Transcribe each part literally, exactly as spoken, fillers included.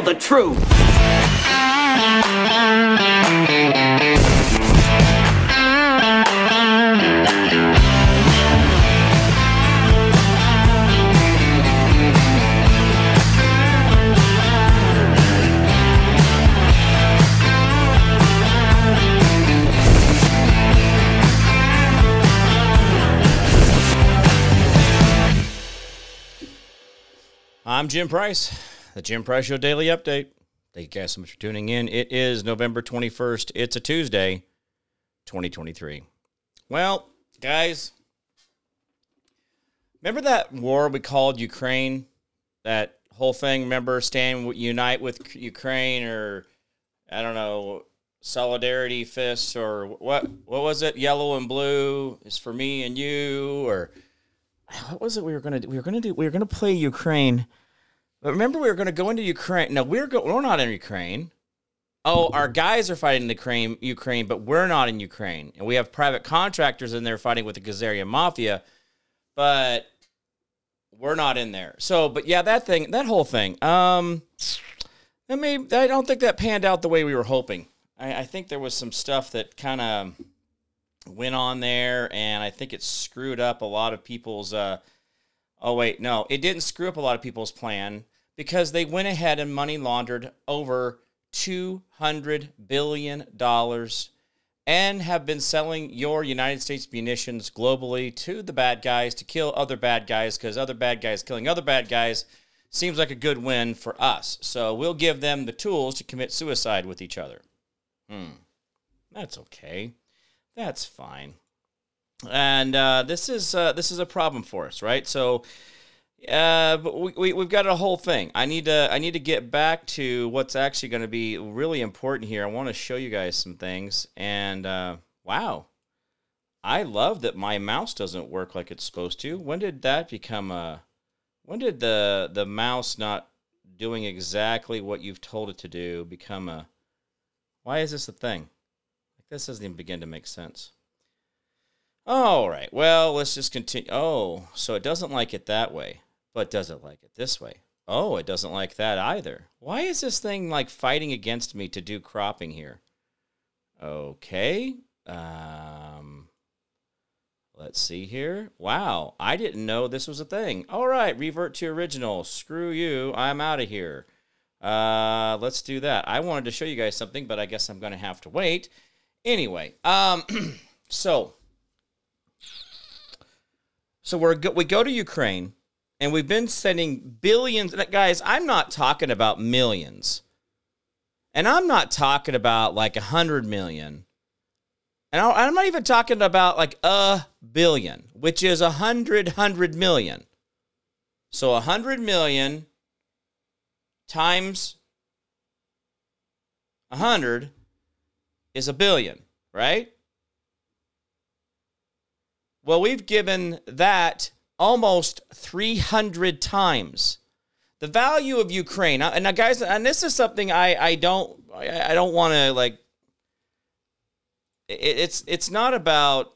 reveal the truth. I'm Jim Price, the Jim Price Show Daily Update. Thank you guys so much for tuning in. It is November twenty-first. It's a Tuesday, twenty twenty-three. Well, guys, remember that war we called Ukraine? That whole thing, remember, stand, unite with Ukraine, or, I don't know, solidarity fists, or what What was it? Yellow and blue is for me and you, or... What was it we were going to do? We were going to do, we were going to play Ukraine. But remember, we were going to go into Ukraine. No, we're go, we're not in Ukraine. Oh, our guys are fighting the Ukraine, Ukraine, but we're not in Ukraine. And we have private contractors in there fighting with the Khazarian Mafia, but we're not in there. So, but yeah, that thing, that whole thing. Um, I mean, I don't think that panned out the way we were hoping. I, I think there was some stuff that kind of went on there, and I think it screwed up a lot of people's, uh, oh wait, no, it didn't screw up a lot of people's plan, because they went ahead and money laundered over two hundred billion dollars and have been selling your United States munitions globally to the bad guys to kill other bad guys, because other bad guys killing other bad guys seems like a good win for us. So we'll give them the tools to commit suicide with each other. Hmm. That's okay. That's fine. And uh, this is uh, this is a problem for us, right? So uh, but we, we, we've got a whole thing. I need to I need to get back to what's actually going to be really important here. I want to show you guys some things. And uh, wow, I love that my mouse doesn't work like it's supposed to. When did that become a... When did the, the mouse not doing exactly what you've told it to do become a... Why is this a thing? This doesn't even begin to make sense. All right, well, let's just continue. Oh, so it doesn't like it that way, but does it like it this way? Oh, it doesn't like that either. Why is this thing, like, fighting against me to do cropping here? Okay. Um, let's see here. Wow, I didn't know this was a thing. All right, revert to original. Screw you, I'm out of here. Uh, let's do that. I wanted to show you guys something, but I guess I'm going to have to wait. Anyway, um, so so we're go- we go to Ukraine, and we've been sending billions. Guys, I'm not talking about millions, and I'm not talking about like a hundred million, and I, I'm not even talking about like a billion, which is a hundred hundred million. So a hundred million times a hundred. Is a billion, right? Well, we've given that almost three hundred times the value of Ukraine. And now, guys, and this is something I I don't I don't want to like. It, it's it's not about.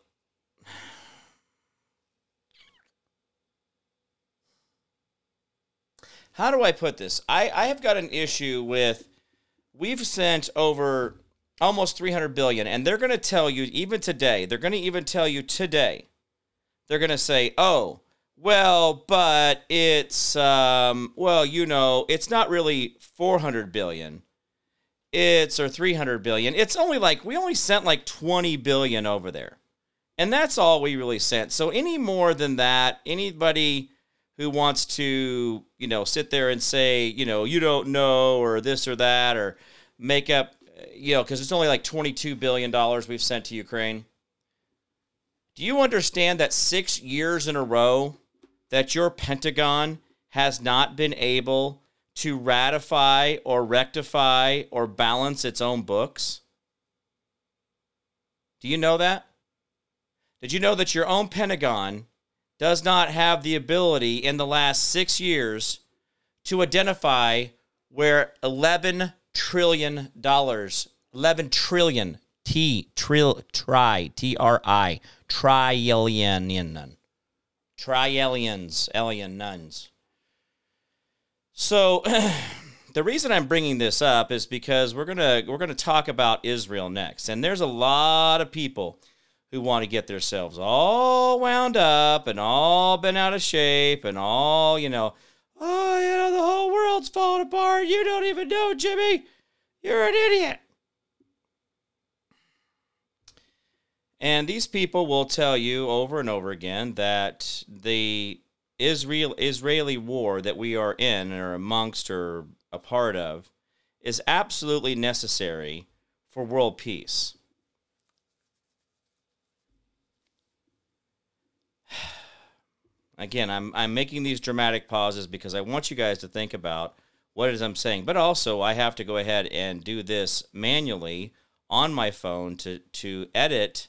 How do I put this? I I have got an issue with. We've sent over. Almost three hundred billion dollars, and they're going to tell you, even today, they're going to even tell you today, they're going to say, oh, well, but it's, um, well, you know, it's not really four hundred billion dollars, it's, or three hundred billion dollars, it's only like, we only sent like twenty billion dollars over there, and that's all we really sent. So any more than that, anybody who wants to, you know, sit there and say, you know, you don't know, or this or that, or make up, you know, because it's only like twenty-two billion dollars we've sent to Ukraine. Do you understand that six years in a row that your Pentagon has not been able to ratify or rectify or balance its own books? Do you know that? Did you know that your own Pentagon does not have the ability in the last six years to identify where eleven trillion dollars, eleven trillion, T, trill, tri, T R I, trillion, trillions, alien nuns. So the reason I'm bringing this up is because we're gonna we're gonna talk about Israel next, and there's a lot of people who want to get themselves all wound up and all bent out of shape and all, you know, oh, you know, the whole world's falling apart. You don't even know, Jimmy. You're an idiot. And these people will tell you over and over again that the Israel Israeli war that we are in or amongst or a part of is absolutely necessary for world peace. Again, I'm I'm making these dramatic pauses because I want you guys to think about what it is I'm saying. But also, I have to go ahead and do this manually on my phone to, to edit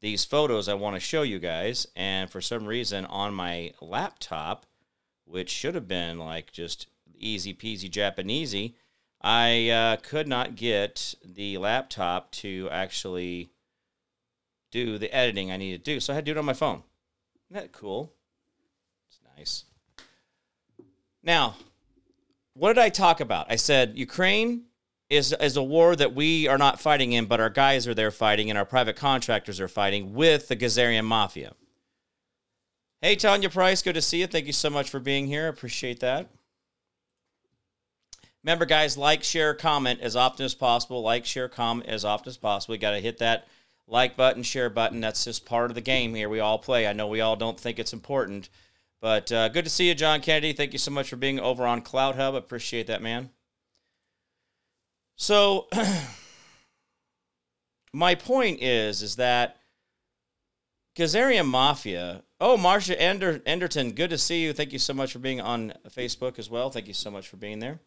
these photos I want to show you guys. And for some reason, on my laptop, which should have been like just easy-peasy Japanesey, I uh, could not get the laptop to actually do the editing I needed to do. So I had to do it on my phone. Isn't that cool? It's nice. Now, what did I talk about? I said Ukraine is is a war that we are not fighting in, but our guys are there fighting, and our private contractors are fighting with the Khazarian Mafia. Hey, Tanya Price, good to see you. Thank you so much for being here. Appreciate that. Remember, guys, like, share, comment as often as possible. Like, share, comment as often as possible. You got to hit that like button, share button. That's just part of the game here. We all play. I know we all don't think it's important, but uh, good to see you, John Kennedy. Thank you so much for being over on Cloud Hub. Appreciate that, man. So my point is, is that Khazarian Mafia. Oh, Marcia Ender, Enderton, good to see you. Thank you so much for being on Facebook as well. Thank you so much for being there.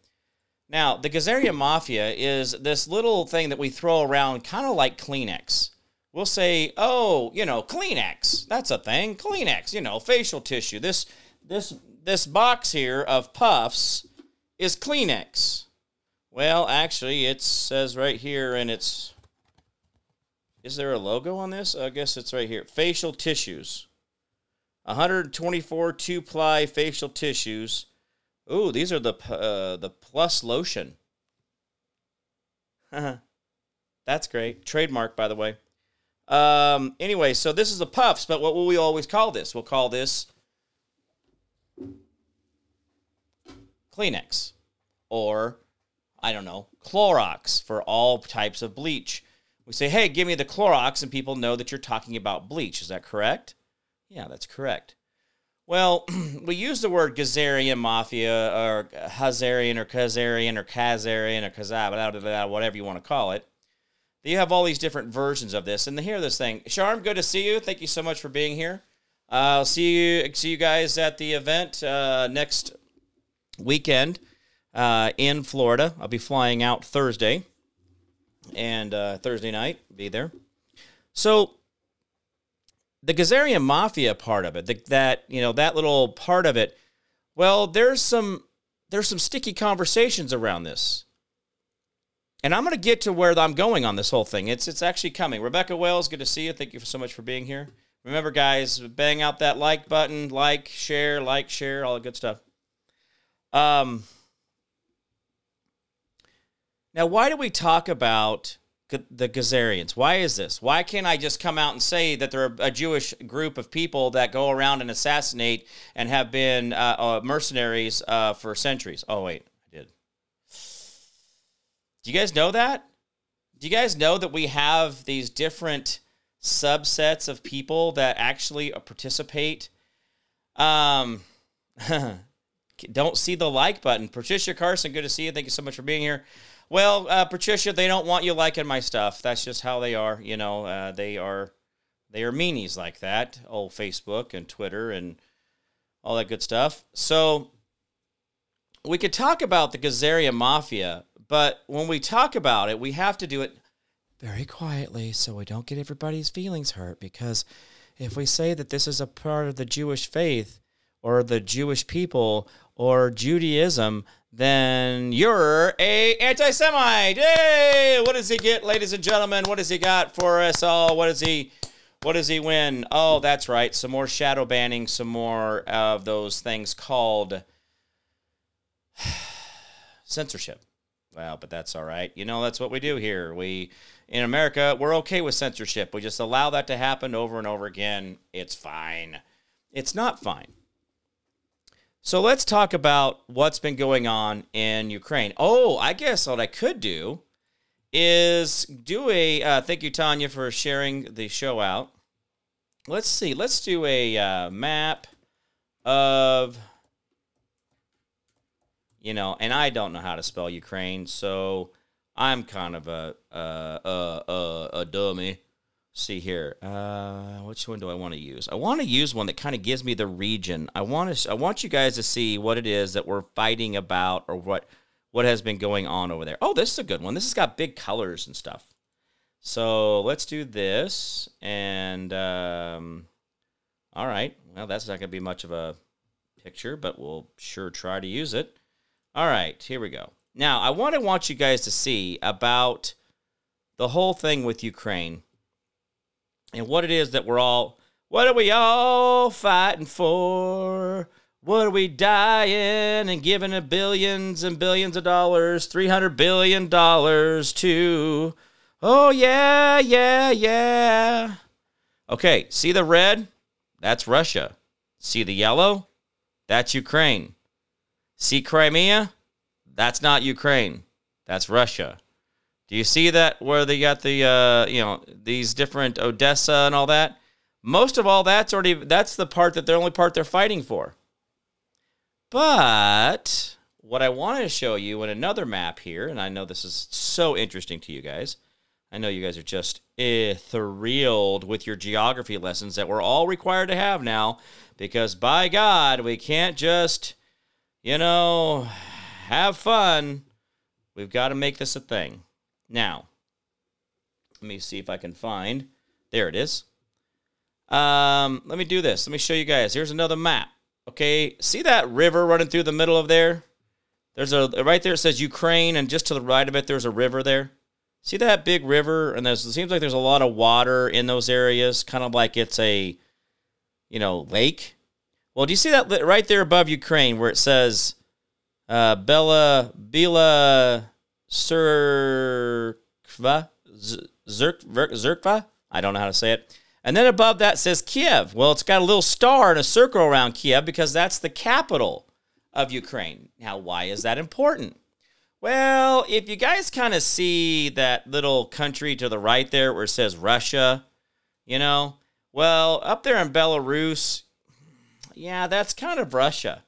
Now, the Khazarian Mafia is this little thing that we throw around kind of like Kleenex. We'll say, oh, you know, Kleenex, that's a thing. Kleenex, you know, facial tissue. This this this box here of puffs is Kleenex. Well, actually, it says right here, and it's, is there a logo on this? I guess it's right here. Facial tissues. one hundred twenty-four two-ply facial tissues. Ooh, these are the uh, the Plus Lotion. That's great. Trademark, by the way. Um, anyway, so this is the puffs, but what will we always call this? We'll call this Kleenex, or, I don't know, Clorox for all types of bleach. We say, hey, give me the Clorox, and people know that you're talking about bleach. Is that correct? Yeah, that's correct. Well, we use the word Khazarian Mafia, or Khazarian, or Khazarian, or Khazarian, or Khazab, whatever you want to call it. You have all these different versions of this, and hear this thing. Sharm, good to see you. Thank you so much for being here. I'll uh, see you, see you guys at the event uh, next weekend uh, in Florida. I'll be flying out Thursday, and uh, Thursday night be there. So the Khazarian Mafia part of it, the, that you know, that little part of it. Well, there's some there's some sticky conversations around this. And I'm going to get to where I'm going on this whole thing. It's it's actually coming. Rebecca Wells, good to see you. Thank you so much for being here. Remember, guys, bang out that like button. Like, share, like, share, all the good stuff. Um. Now, why do we talk about the Khazarians? Why is this? Why can't I just come out and say that they're a Jewish group of people that go around and assassinate and have been uh, uh, mercenaries uh, for centuries? Oh, wait. Do you guys know that? Do you guys know that we have these different subsets of people that actually participate? Um, don't see the like button. Patricia Carson, good to see you. Thank you so much for being here. Well, uh, Patricia, they don't want you liking my stuff. That's just how they are. You know, uh, they are they are meanies like that. Old Facebook and Twitter and all that good stuff. So we could talk about the Khazarian Mafia. But when we talk about it, we have to do it very quietly so we don't get everybody's feelings hurt. Because if we say that this is a part of the Jewish faith or the Jewish people or Judaism, then you're a anti-Semite. Yay! What does he get, ladies and gentlemen? What does he got for us all? What does he, what does he win? Oh, that's right. Some more shadow banning, some more of those things called censorship. Well, but that's all right. You know, that's what we do here. We, in America, we're okay with censorship. We just allow that to happen over and over again. It's fine. It's not fine. So let's talk about what's been going on in Ukraine. Oh, I guess what I could do is do a, uh, thank you, Tanya, for sharing the show out. Let's see. Let's do a uh, map of... You know, and I don't know how to spell Ukraine, so I'm kind of a uh, uh, uh, a dummy. See here, uh, which one do I want to use? I want to use one that kind of gives me the region. I want to. I want you guys to see what it is that we're fighting about, or what what has been going on over there. Oh, this is a good one. This has got big colors and stuff. So let's do this. And um, all right, well, that's not going to be much of a picture, but we'll sure try to use it. All right, here we go. Now, I want to want you guys to see about the whole thing with Ukraine and what it is that we're all, what are we all fighting for? What are we dying and giving a billions and billions of dollars, three hundred billion dollars to? Oh, yeah, yeah, yeah. Okay, see the red? That's Russia. See the yellow? That's Ukraine. See Crimea? That's not Ukraine. That's Russia. Do you see that where they got the, uh, you know, these different Odessa and all that? Most of all, that's already, that's the part that they're only part they're fighting for. But what I wanted to show you in another map here, and I know this is so interesting to you guys. I know you guys are just eh, thrilled with your geography lessons that we're all required to have now, because by God, we can't just... You know, have fun. We've got to make this a thing. Now, let me see if I can find. There it is. Um, let me do this. Let me show you guys. Here's another map. Okay, see that river running through the middle of there? There's a, right there it says Ukraine, and just to the right of it, there's a river there. See that big river? And there's, it seems like there's a lot of water in those areas, kind of like it's a, you know, lake. Well, do you see that right there above Ukraine where it says uh, Bela, Bela, Cirkva, Zirkva? I don't know how to say it. And then above that says Kiev. Well, it's got a little star and a circle around Kiev because that's the capital of Ukraine. Now, why is that important? Well, if you guys kind of see that little country to the right there where it says Russia, you know, well, up there in Belarus, yeah, that's kind of Russia.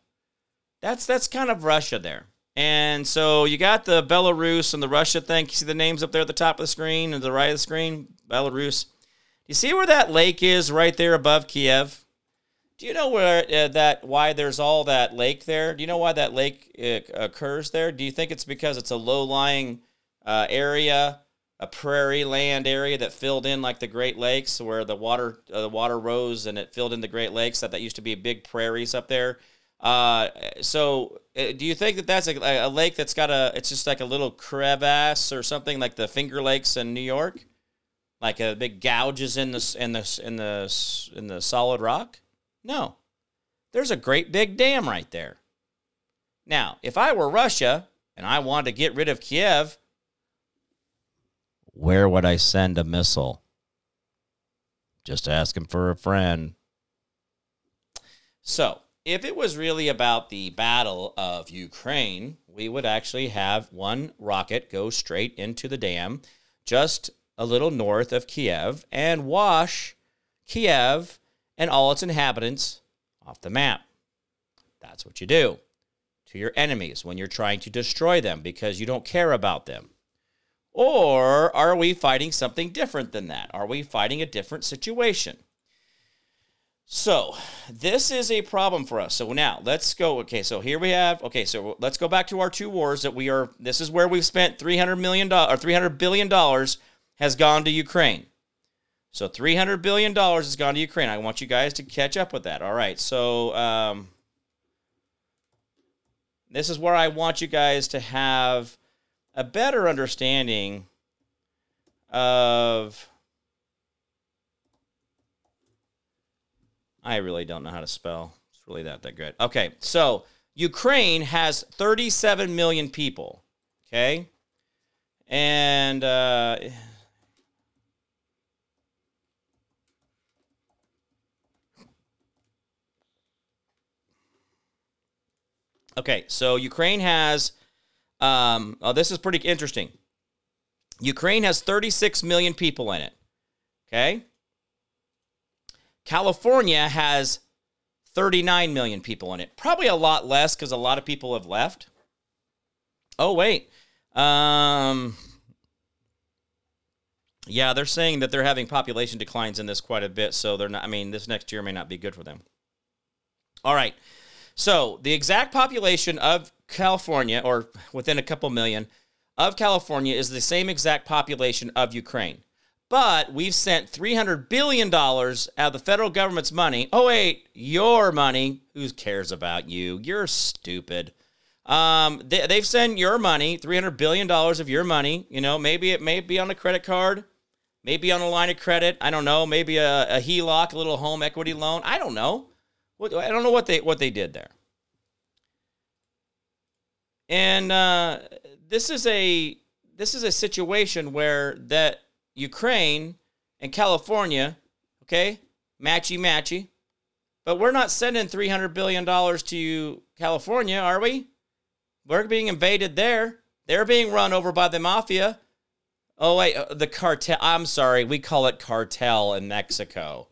That's that's kind of Russia there. And so you got the Belarus and the Russia thing. You see the names up there at the top of the screen and to the right of the screen, Belarus. You see where that lake is right there above Kiev? Do you know where uh, that why there's all that lake there? Do you know why that lake uh, occurs there? Do you think it's because it's a low-lying uh, area, a prairie land area that filled in like the Great Lakes where the water uh, the water rose and it filled in the Great Lakes? That, that used to be big prairies up there. Uh, so uh, do you think that that's a, a lake that's got a, it's just like a little crevasse or something like the Finger Lakes in New York? Like a big gouges in the, in the, in the, in the solid rock? No. There's a great big dam right there. Now, if I were Russia and I wanted to get rid of Kiev, where would I send a missile? Just ask him for a friend. So, if it was really about the battle of Ukraine, we would actually have one rocket go straight into the dam, just a little north of Kiev, and wash Kiev and all its inhabitants off the map. That's what you do to your enemies when you're trying to destroy them because you don't care about them. Or are we fighting something different than that? Are we fighting a different situation? So this is a problem for us. So now let's go. Okay, so here we have, okay, so let's go back to our two wars that we are, this is where we've spent three hundred million dollars or three hundred billion dollars has gone to Ukraine. So three hundred billion dollars has gone to Ukraine. I want you guys to catch up with that. All right, so um, this is where I want you guys to have a better understanding of, I really don't know how to spell. It's really that that good. Okay, so Ukraine has thirty-seven million people, okay? And uh, okay, so Ukraine has, um, oh, this is pretty interesting. Ukraine has thirty-six million people in it, okay? California has thirty-nine million people in it. Probably a lot less because a lot of people have left. Oh, wait. Um, yeah, they're saying that they're having population declines in this quite a bit, so they're not, I mean, this next year may not be good for them. All right. So the exact population of California, or within a couple million, of California is the same exact population of Ukraine. But we've sent three hundred billion dollars out of the federal government's money. Oh, wait, your money. Who cares about you? You're stupid. Um, they, they've sent your money, three hundred billion dollars of your money. You know, maybe it may be on a credit card, maybe on a line of credit. I don't know. Maybe a, a H E L O C, a little home equity loan. I don't know. I don't know what they what they did there. And uh, this is a this is a situation where that. Ukraine and California, okay, matchy-matchy. But we're not sending three hundred billion dollars to California, are we? We're being invaded there. They're being run over by the mafia. Oh, wait, the cartel. I'm sorry. We call it cartel in Mexico.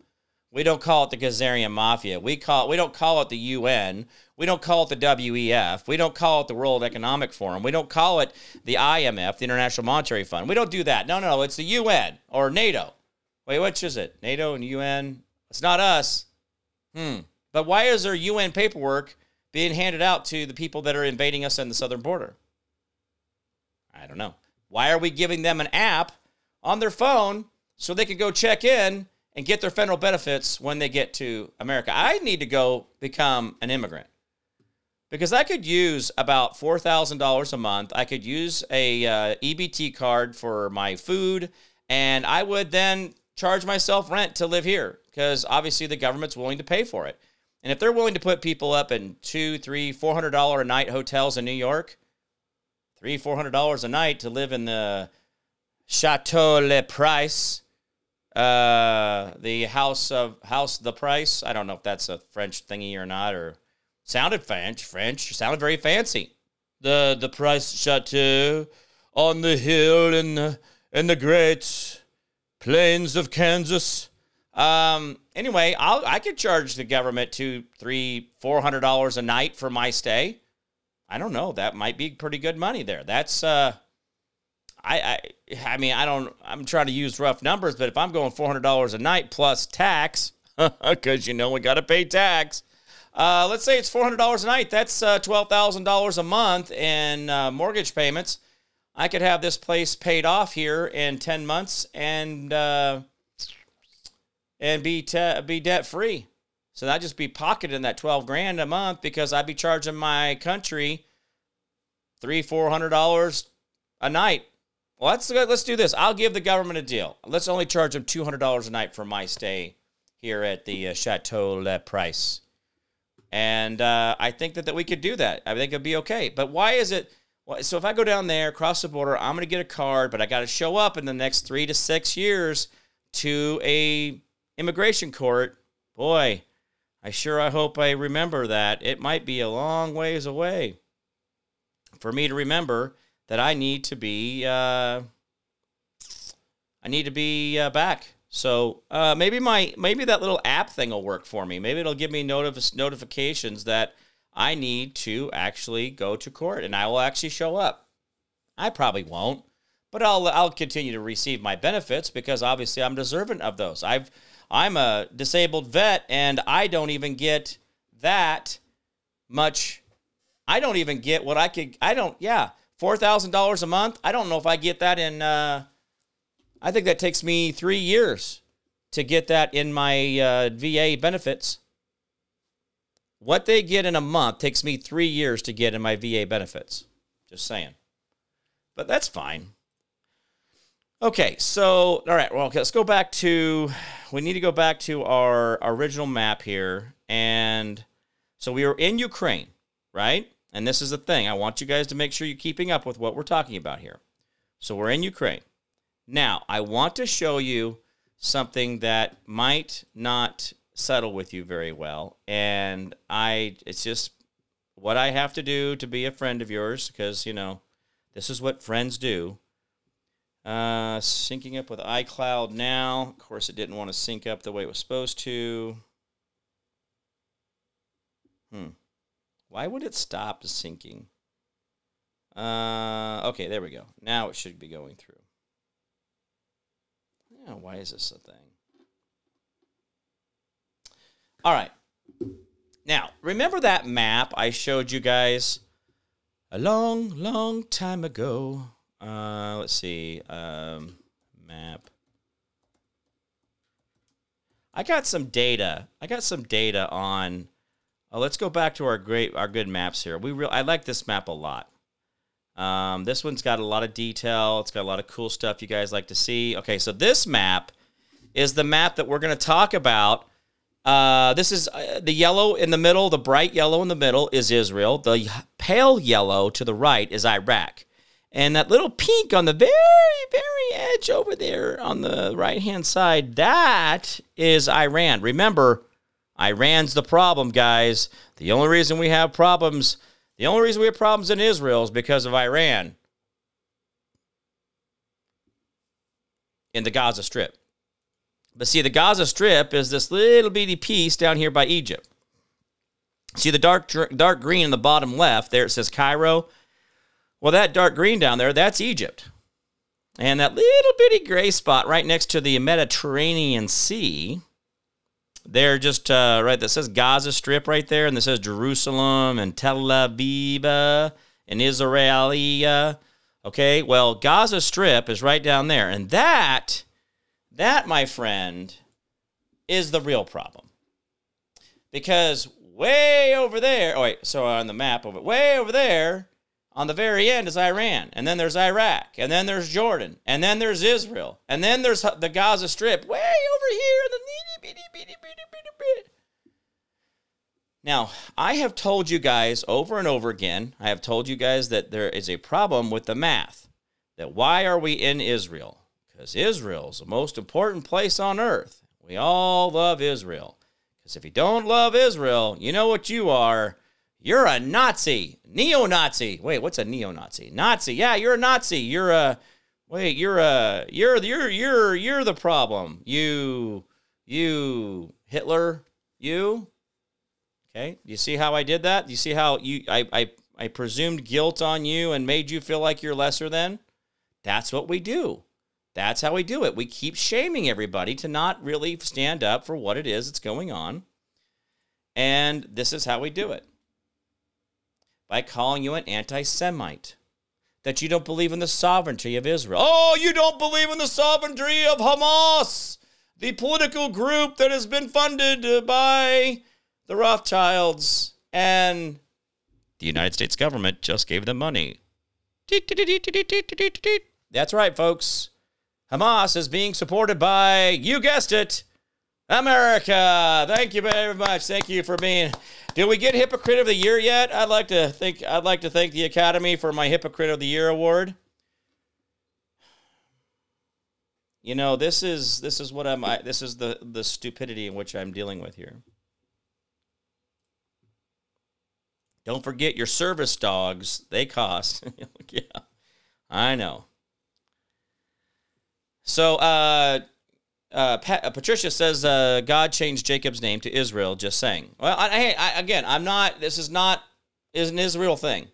We don't call it the Khazarian Mafia. We call. We don't call it the U N. We don't call it the W E F. We don't call it the World Economic Forum. We don't call it the I M F, the International Monetary Fund. We don't do that. No, no, no. It's the U N or NATO. Wait, which is it? NATO and U N? It's not us. Hmm. But why is there U N paperwork being handed out to the people that are invading us on the southern border? I don't know. Why are we giving them an app on their phone so they can go check in and get their federal benefits when they get to America? I need to go become an immigrant because I could use about four thousand dollars a month. I could use a uh, E B T card for my food, and I would then charge myself rent to live here because obviously the government's willing to pay for it. And if they're willing to put people up in two, three, four hundred dollars a night hotels in New York, three, four hundred dollars a night to live in the Chateau Le Price, Uh, the house of house, the price. I don't know if that's a French thingy or not, or sounded French, French sounded very fancy. The, the price chateau on the hill in the, in the great plains of Kansas. Um, anyway, I'll, I could charge the government two, three, four hundred dollars a night for my stay. I don't know. That might be pretty good money there. That's, uh, I, I I mean, I don't, I'm trying to use rough numbers, but if I'm going four hundred dollars a night plus tax, because you know we got to pay tax, uh, let's say it's four hundred dollars a night, that's uh, twelve thousand dollars a month in uh, mortgage payments. I could have this place paid off here in ten months and uh, and be te- be debt-free. So I'd just be pocketing that twelve grand a month because I'd be charging my country three hundred dollars, four hundred dollars a night. Well, let's, let's do this. I'll give the government a deal. Let's only charge them two hundred dollars a night for my stay here at the uh, Chateau Le Price. And uh, I think that, that we could do that. I think it would be okay. But why is it? Well, so if I go down there, cross the border, I'm going to get a card, but I got to show up in the next three to six years to a immigration court. Boy, I sure I hope I remember that. It might be a long ways away for me to remember that I need to be, uh, I need to be uh, back. So uh, maybe my maybe that little app thing will work for me. Maybe it'll give me notif- notifications that I need to actually go to court, and I will actually show up. I probably won't, but I'll I'll continue to receive my benefits because obviously I'm deserving of those. I've I'm a disabled vet, and I don't even get that much. I don't even get what I could. I don't. Yeah. four thousand dollars a month, I don't know if I get that in, uh, I think that takes me three years to get that in my uh, V A benefits. What they get in a month takes me three years to get in my V A benefits. Just saying. But that's fine. Okay, so, all right, well, okay, let's go back to, we need to go back to our original map here. And so we were in Ukraine, right? And this is the thing. I want you guys to make sure you're keeping up with what we're talking about here. So we're in Ukraine. Now, I want to show you something that might not settle with you very well. And I, it's just what I have to do to be a friend of yours, because, you know, this is what friends do. Uh, syncing up with iCloud now. Of course, it didn't want to sync up the way it was supposed to. Hmm. Why would it stop syncing? Uh, okay, there we go. Now it should be going through. Yeah, why is this a thing? All right. Now, remember that map I showed you guys a long, long time ago? Uh, let's see. Um, map. I got some data. I got some data on... Oh, let's go back to our great, our good maps here. We real, I like this map a lot. Um, this one's got a lot of detail. It's got a lot of cool stuff you guys like to see. Okay, so this map is the map that we're going to talk about. Uh, this is uh, the yellow in the middle, the bright yellow in the middle is Israel. The pale yellow to the right is Iraq. And that little pink on the very, very edge over there on the right-hand side, that is Iran. Remember, Iran's the problem, guys. The only reason we have problems, the only reason we have problems in Israel is because of Iran in the Gaza Strip. But see, the Gaza Strip is this little bitty piece down here by Egypt. See the dark dark green in the bottom left there, it says Cairo. Well, that dark green down there, that's Egypt. And that little bitty gray spot right next to the Mediterranean Sea, they're just, uh, right, that says Gaza Strip right there, and that says Jerusalem and Tel Aviv and Israelia. Okay, well, Gaza Strip is right down there. And that, that, my friend, is the real problem. Because way over there, oh, wait, so on the map, over, way over there, on the very end is Iran, and then there's Iraq, and then there's Jordan, and then there's Israel, and then there's the Gaza Strip, way over here in the... Now, I have told you guys over and over again, I have told you guys that there is a problem with the math, that why are we in Israel? Because Israel is the most important place on earth. We all love Israel. Because if you don't love Israel, you know what you are. You're a Nazi, neo-Nazi. Wait, what's a neo-Nazi? Nazi, yeah, you're a Nazi. You're a, wait, you're a, you're, you're, you're, you're the problem. You, you, Hitler, you. Okay, you see how I did that? You see how you I, I I presumed guilt on you and made you feel like you're lesser than? That's what we do. That's how we do it. We keep shaming everybody to not really stand up for what it is that's going on. And this is how we do it. By calling you an anti-Semite. That you don't believe in the sovereignty of Israel. Oh, you don't believe in the sovereignty of Hamas, the political group that has been funded by... the Rothschilds, and the United States government just gave them money. That's right, folks. Hamas is being supported by, you guessed it, America. Thank you very much. Thank you for being... Did we get Hypocrite of the Year yet? I'd like to think, I'd like to thank the Academy for my Hypocrite of the Year award. You know, this is this is what I'm I, this is the, the stupidity in which I'm dealing with here. Don't forget your service dogs. They cost. Yeah, I know. So uh, uh, Pat, Patricia says uh, God changed Jacob's name to Israel, just saying. Well, I, I, again, I'm not, this is not is an Israel thing.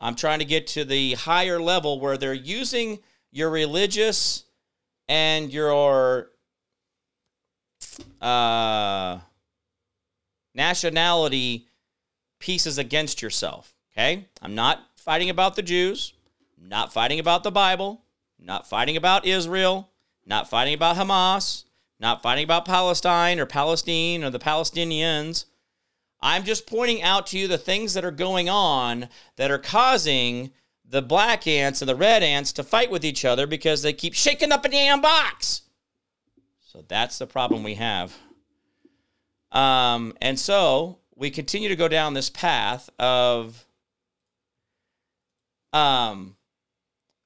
I'm trying to get to the higher level where they're using your religious and your uh, nationality pieces against yourself, okay? I'm not fighting about the Jews, not fighting about the Bible, not fighting about Israel, not fighting about Hamas, not fighting about Palestine or Palestine or the Palestinians. I'm just pointing out to you the things that are going on that are causing the black ants and the red ants to fight with each other because they keep shaking up a damn box. So that's the problem we have. Um, and so... we continue to go down this path of, um,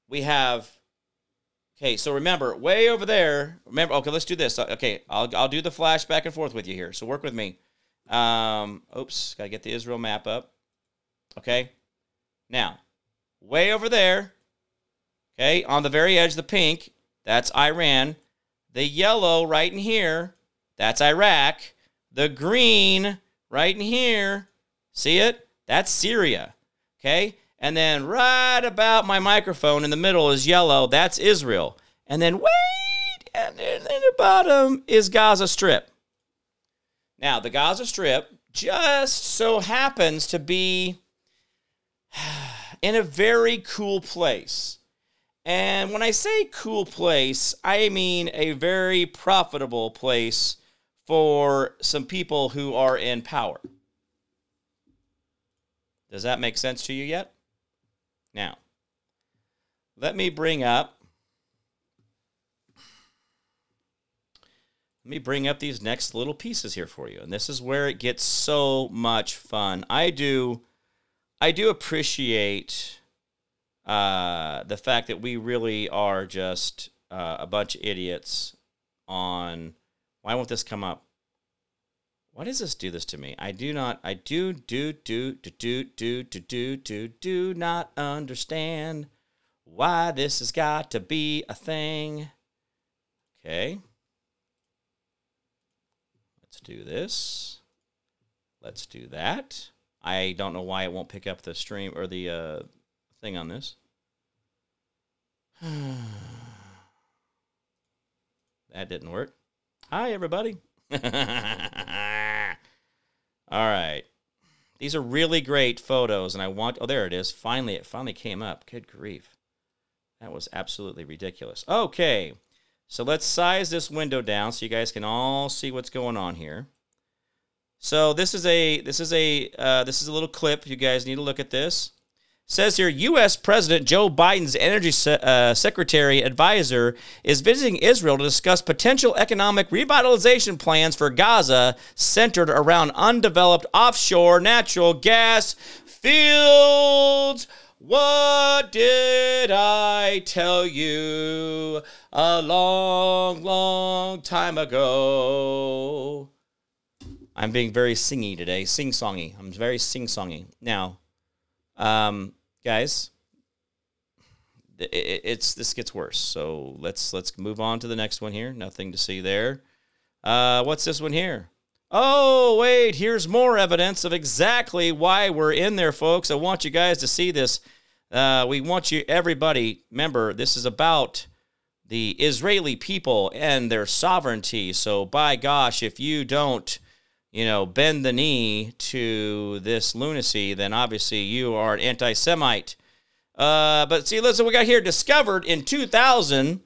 we have, okay, so remember, way over there, remember, okay, let's do this. Okay, I'll I'll do the flash back and forth with you here, so work with me. Um, oops, got to get the Israel map up. Okay, now, way over there, okay, on the very edge, the pink, that's Iran. The yellow right in here, that's Iraq. The green right in here, see it? That's Syria, okay? And then right about my microphone in the middle is yellow. That's Israel. And then wait, and then the bottom is Gaza Strip. Now, the Gaza Strip just so happens to be in a very cool place. And when I say cool place, I mean a very profitable place for some people who are in power. Does that make sense to you yet? Now, let me bring up, let me bring up these next little pieces here for you. And this is where it gets so much fun. I do, I do appreciate Uh, the fact that we really are just uh, a bunch of idiots on, why won't this come up? Why does this do this to me? I do not, I do, do, do, do, do, do, do, do, do, do not understand why this has got to be a thing. Okay. Let's do this. Let's do that. I don't know why it won't pick up the stream or the, uh, thing on this. That didn't work. Hi, everybody. All right. These are really great photos, and I want... Oh, there it is. Finally, it finally came up. Good grief. That was absolutely ridiculous. Okay. So let's size this window down so you guys can all see what's going on here. So this is a... This is a, uh, this is a little clip. You guys need to look at this. Says here, U S. President Joe Biden's energy se- uh, secretary advisor is visiting Israel to discuss potential economic revitalization plans for Gaza centered around undeveloped offshore natural gas fields. What did I tell you a long, long time ago? I'm being very singy today, sing-songy. I'm very sing-songy. Now, um... Guys, it's this gets worse. So let's let's move on to the next one here. Nothing to see there. Uh, what's this one here? Oh, wait, here's more evidence of exactly why we're in there, folks. I want you guys to see this. Uh, we want you, everybody, remember, this is about the Israeli people and their sovereignty. So by gosh, if you don't, you know, bend the knee to this lunacy, then obviously you are an anti-Semite. Uh, but see, listen, we got here, discovered in two thousand,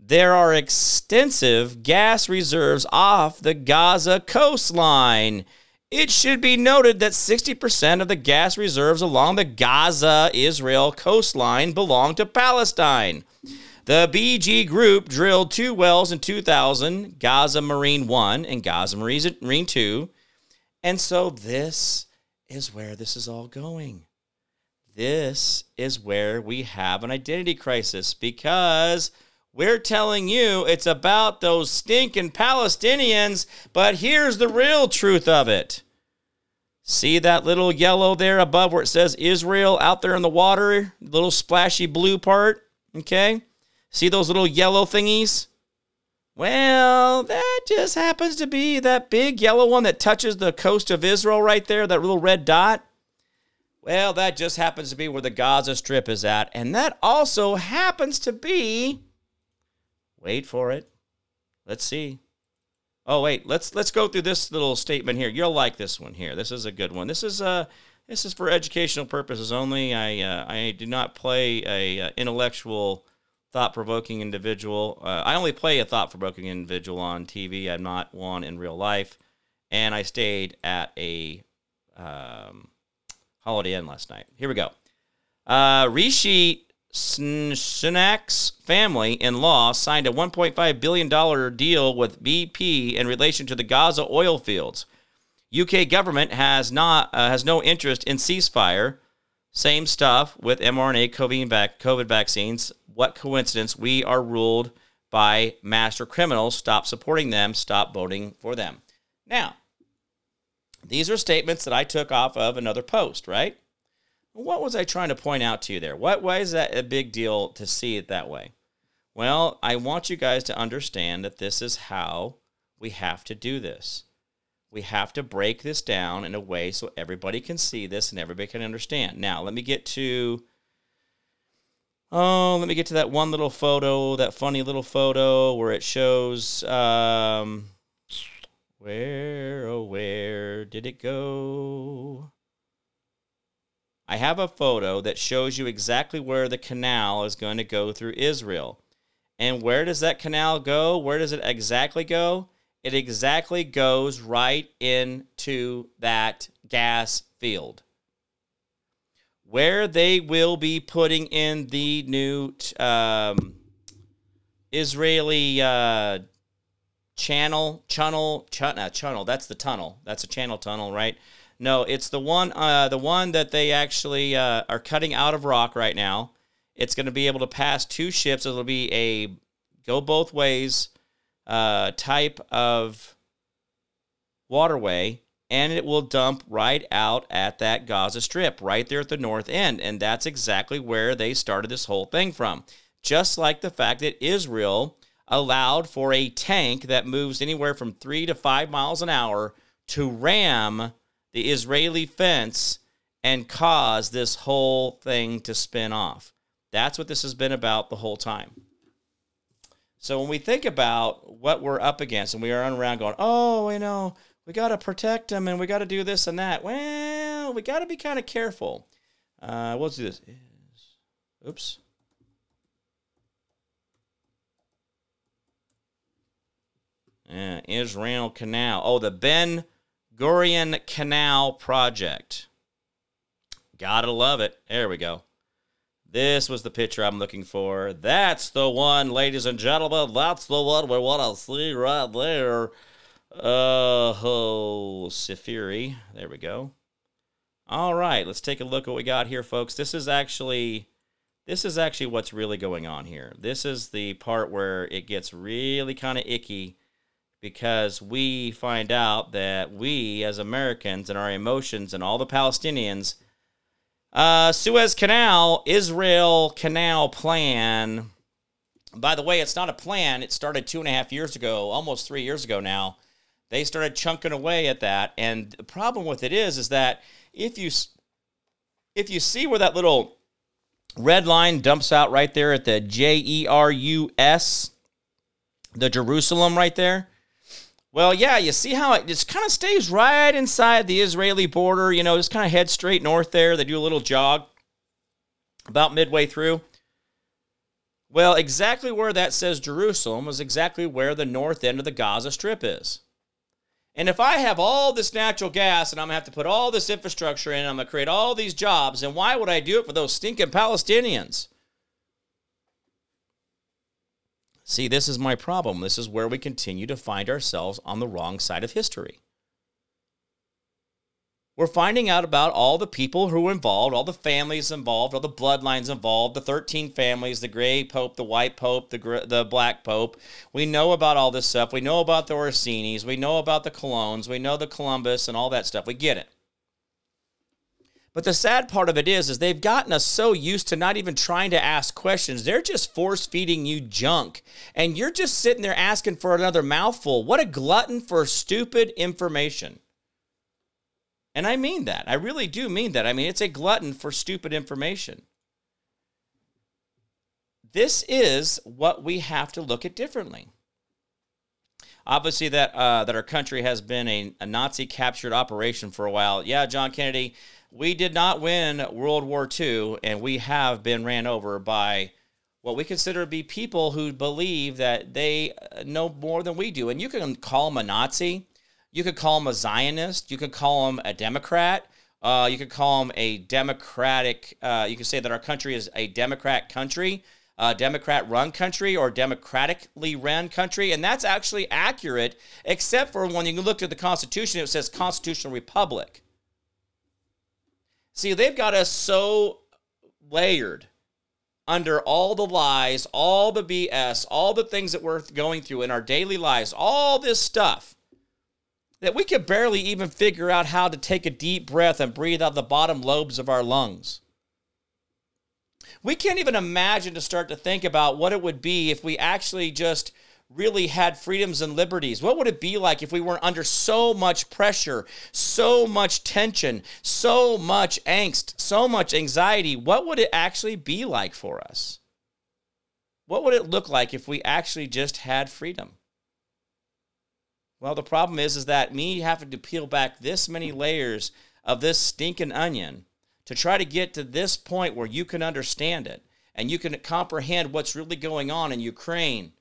there are extensive gas reserves off the Gaza coastline. It should be noted that sixty percent of the gas reserves along the Gaza-Israel coastline belong to Palestine. The B G Group drilled two wells in two thousand, Gaza Marine one and Gaza Marine two. And so this is where this is all going. This is where we have an identity crisis because we're telling you it's about those stinking Palestinians, but here's the real truth of it. See that little yellow there above where it says Israel out there in the water, little splashy blue part, okay? See those little yellow thingies? Well, that just happens to be that big yellow one that touches the coast of Israel right there, that little red dot. Well, that just happens to be where the Gaza Strip is at. And that also happens to be, wait for it. Let's see. Oh, wait, let's let's go through this little statement here. You'll like this one here. This is a good one. This is uh, this is for educational purposes only. I, uh, I do not play a uh, intellectual... thought-provoking individual. Uh, I only play a thought-provoking individual on T V. I'm not one in real life. And I stayed at a um, Holiday Inn last night. Here we go. Uh, Rishi Sunak's family-in-law signed a one point five billion dollars deal with B P in relation to the Gaza oil fields. U K government has not uh, has no interest in ceasefire. Same stuff with mRNA COVID vaccines. What coincidence? We are ruled by master criminals. Stop supporting them. Stop voting for them. Now, these are statements that I took off of another post, right? What was I trying to point out to you there? What, why is that a big deal to see it that way? Well, I want you guys to understand that this is how we have to do this. We have to break this down in a way so everybody can see this and everybody can understand. Now, let me get to, oh, let me get to that one little photo, that funny little photo where it shows, um, where, oh, where did it go? I have a photo that shows you exactly where the canal is going to go through Israel. And where does that canal go? Where does it exactly go? It exactly goes right into that gas field where they will be putting in the new um, Israeli uh, channel, channel, channel, channel. That's the tunnel. That's a channel tunnel, right? No, it's the one, uh, the one that they actually uh, are cutting out of rock right now. It's going to be able to pass two ships. It'll be a go both ways Uh, type of waterway, and it will dump right out at that Gaza Strip, right there at the north end. And that's exactly where they started this whole thing from. Just like the fact that Israel allowed for a tank that moves anywhere from three to five miles an hour to ram the Israeli fence and cause this whole thing to spin off. That's what this has been about the whole time. So when we think about what we're up against and we are around going, oh, you know, we got to protect them and we got to do this and that. Well, we got to be kind of careful. Uh, we'll do this. Oops. Uh, Israel Canal. Oh, the Ben-Gurion Canal Project. Gotta love it. There we go. This was the picture I'm looking for. That's the one, ladies and gentlemen. That's the one we want to see right there. Uh, oh, Sefiri. There we go. All right, let's take a look what we got here, folks. This is actually, this is actually what's really going on here. This is the part where it gets really kind of icky because we find out that we, as Americans and our emotions and all the Palestinians, Uh, Suez Canal, Israel Canal Plan. By the way, it's not a plan. It started two and a half years ago, almost three years ago now. They started chunking away at that. And the problem with it is, is that if you, if you see where that little red line dumps out right there at the J E R U S, the Jerusalem right there, well, yeah, you see how it just kind of stays right inside the Israeli border, you know, just kind of head straight north there. They do a little jog about midway through. Well, exactly where that says Jerusalem was exactly where the north end of the Gaza Strip is. And if I have all this natural gas and I'm going to have to put all this infrastructure in, and I'm going to create all these jobs, then why would I do it for those stinking Palestinians? See, this is my problem. This is where we continue to find ourselves on the wrong side of history. We're finding out about all the people who were involved, all the families involved, all the bloodlines involved, the thirteen families, the gray pope, the white pope, the gr- the black pope. We know about all this stuff. We know about the Orsinis. We know about the Colonnas. We know the Columbus and all that stuff. We get it. But the sad part of it is, is they've gotten us so used to not even trying to ask questions. They're just force feeding you junk. And you're just sitting there asking for another mouthful. What a glutton for stupid information. And I mean that. I really do mean that. I mean, it's a glutton for stupid information. This is what we have to look at differently. Obviously, that uh, that our country has been a, a Nazi-captured operation for a while. Yeah, John Kennedy, we did not win World War Two, and we have been ran over by what we consider to be people who believe that they know more than we do. And you can call them a Nazi. You could call them a Zionist. You could call them a Democrat. Uh, you could call them a democratic. Uh, you could say that our country is a Democrat country. uh, Democrat-run country or democratically ran country. And that's actually accurate, except for when you look at the Constitution, it says constitutional republic. See, they've got us so layered under all the lies, all the B S, all the things that we're going through in our daily lives, all this stuff, that we could barely even figure out how to take a deep breath and breathe out the bottom lobes of our lungs. We can't even imagine to start to think about what it would be if we actually just really had freedoms and liberties. What would it be like if we weren't under so much pressure, so much tension, so much angst, so much anxiety? What would it actually be like for us? What would it look like if we actually just had freedom? Well, the problem is, is that me having to peel back this many layers of this stinking onion to try to get to this point where you can understand it and you can comprehend what's really going on in Ukraine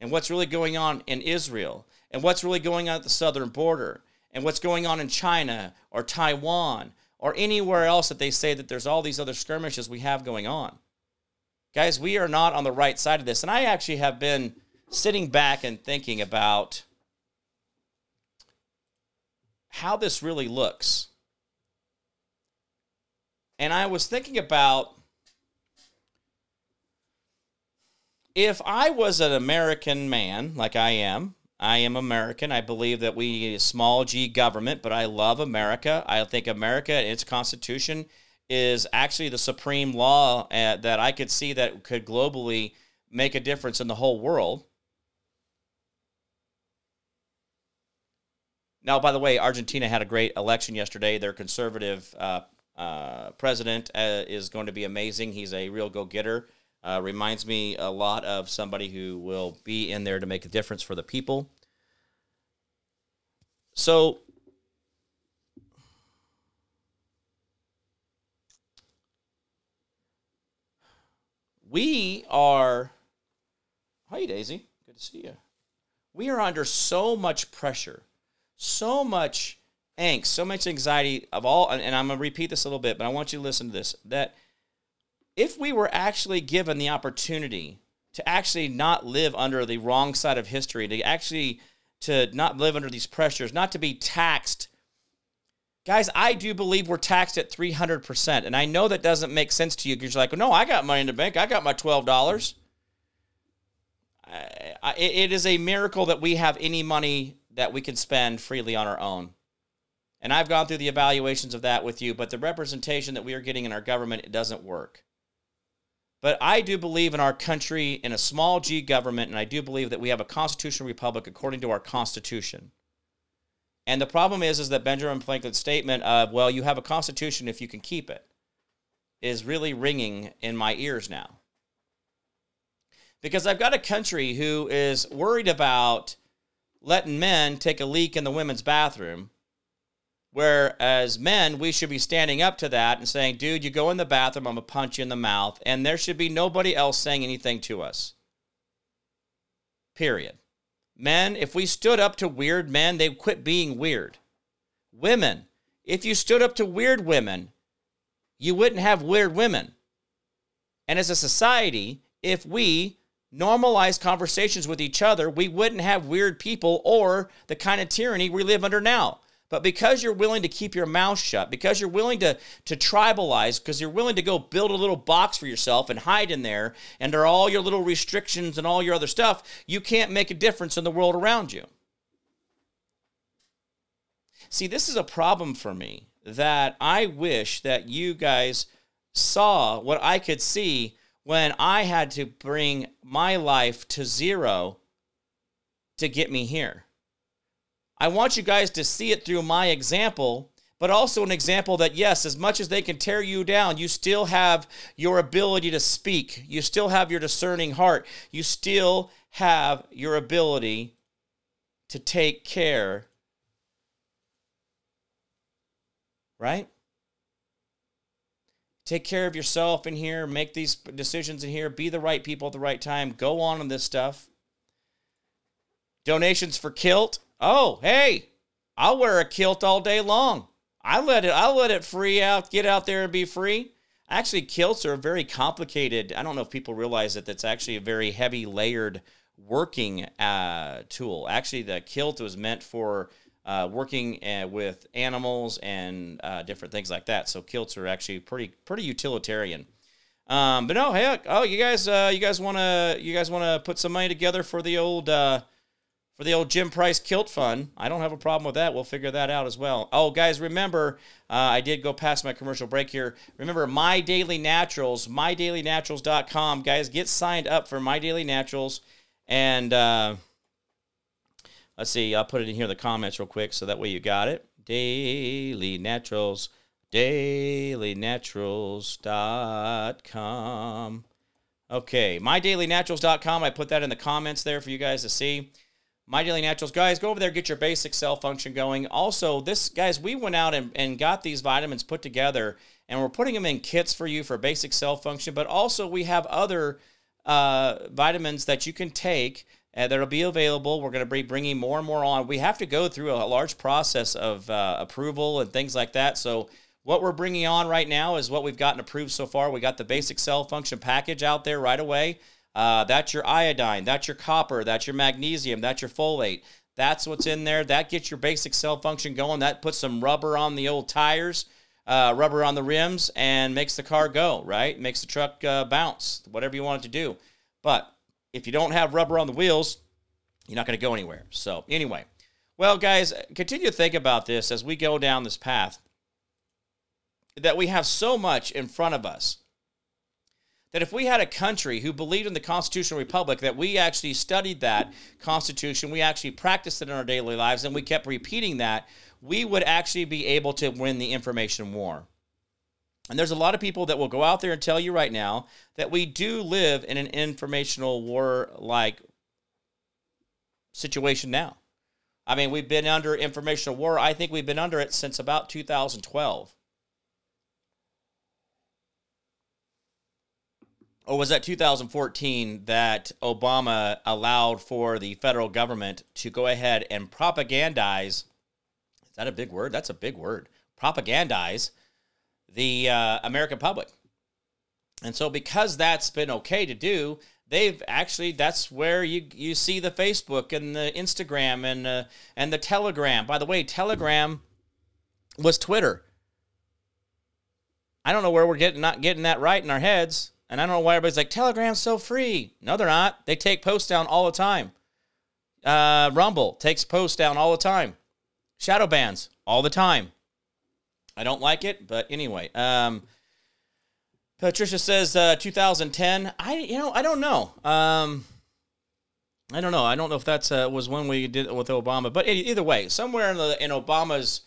and what's really going on in Israel and what's really going on at the southern border and what's going on in China or Taiwan or anywhere else that they say that there's all these other skirmishes we have going on. Guys, we are not on the right side of this. And I actually have been sitting back and thinking about how this really looks. And I was thinking about, if I was an American man, like I am, I am American. I believe that we need a small G government, but I love America. I think America and its Constitution is actually the supreme law uh, that I could see that could globally make a difference in the whole world. Now, by the way, Argentina had a great election yesterday. Their conservative uh, uh, president uh, is going to be amazing. He's a real go-getter. Uh, reminds me a lot of somebody who will be in there to make a difference for the people. So, we are, hi Daisy, good to see you. We are under so much pressure, so much angst, so much anxiety of all, and, and I'm going to repeat this a little bit, but I want you to listen to this, that if we were actually given the opportunity to actually not live under the wrong side of history, to actually to not live under these pressures, not to be taxed. Guys, I do believe we're taxed at three hundred percent. And I know that doesn't make sense to you because you're like, no, I got money in the bank. I got my twelve dollars. I, I, it is a miracle that we have any money that we can spend freely on our own. And I've gone through the evaluations of that with you, but the representation that we are getting in our government, it doesn't work. But I do believe in our country, in a small G government, and I do believe that we have a constitutional republic according to our Constitution. And the problem is, is that Benjamin Franklin's statement of, well, you have a constitution if you can keep it, is really ringing in my ears now. Because I've got a country who is worried about letting men take a leak in the women's bathroom, whereas men, we should be standing up to that and saying, dude, you go in the bathroom, I'm going to punch you in the mouth. And there should be nobody else saying anything to us. Period. Men, if we stood up to weird men, they'd quit being weird. Women, if you stood up to weird women, you wouldn't have weird women. And as a society, if we normalize conversations with each other, we wouldn't have weird people or the kind of tyranny we live under now. But because you're willing to keep your mouth shut, because you're willing to, to tribalize, because you're willing to go build a little box for yourself and hide in there, and there are all your little restrictions and all your other stuff, you can't make a difference in the world around you. See, this is a problem for me, that I wish that you guys saw what I could see when I had to bring my life to zero to get me here. I want you guys to see it through my example, but also an example that, yes, as much as they can tear you down, you still have your ability to speak. You still have your discerning heart. You still have your ability to take care, right? Take care of yourself in here. Make these decisions in here. Be the right people at the right time. Go on on this stuff. Donations for kilt. Oh, hey, I'll wear a kilt all day long. I let it, I let it free out, get out there and be free. Actually, kilts are very complicated. I don't know if people realize that that's actually a very heavy layered working uh, tool. Actually, the kilt was meant for uh, working uh, with animals and uh, different things like that. So kilts are actually pretty pretty utilitarian. Um, but no, hey, oh, you guys, uh, you guys want to, you guys want to put some money together for the old, uh, for the old Jim Price kilt fund. I don't have a problem with that. We'll figure that out as well. Oh, guys, remember, uh, I did go past my commercial break here. Remember, My Daily Naturals, my daily naturals dot com. Guys, get signed up for My Daily Naturals. And, uh, let's see, I'll put it in here in the comments real quick. So that way you got it. Daily Naturals. daily naturals dot com. Okay, my daily naturals dot com. I put that in the comments there for you guys to see. My Daily Naturals. Guys, go over there, get your basic cell function going. Also, this, guys, we went out and, and got these vitamins put together, and we're putting them in kits for you for basic cell function, but also we have other uh, vitamins that you can take uh, that will be available. We're going to be bringing more and more on. We have to go through a large process of uh, approval and things like that, so what we're bringing on right now is what we've gotten approved so far. We got the basic cell function package out there right away. Uh, that's your iodine. That's your copper. That's your magnesium. That's your folate. That's what's in there. That gets your basic cell function going. That puts some rubber on the old tires, uh, rubber on the rims, and makes the car go, right? Makes the truck uh, bounce, whatever you want it to do. But if you don't have rubber on the wheels, you're not going to go anywhere. So anyway, well, guys, continue to think about this as we go down this path, that we have so much in front of us that if we had a country who believed in the constitutional republic, that we actually studied that constitution, we actually practiced it in our daily lives, and we kept repeating that, we would actually be able to win the information war. And there's a lot of people that will go out there and tell you right now that we do live in an informational war-like situation now. I mean, we've been under informational war. I think we've been under it since about two thousand twelve. Or was that two thousand fourteen that Obama allowed for the federal government to go ahead and propagandize? Is that a big word? That's a big word. Propagandize the uh, American public. And so because that's been okay to do, they've actually, that's where you you see the Facebook and the Instagram and uh, and the Telegram. By the way, Telegram was Twitter. I don't know where we're getting not getting that right in our heads. And I don't know why everybody's like, Telegram's so free. No, they're not. They take posts down all the time. Uh, Rumble takes posts down all the time. Shadow bans all the time. I don't like it, but anyway. Um, Patricia says uh, two thousand ten. I, you know, I don't know. Um, I don't know. I don't know if that uh, was when we did it with Obama. But either way, somewhere in, the, in Obama's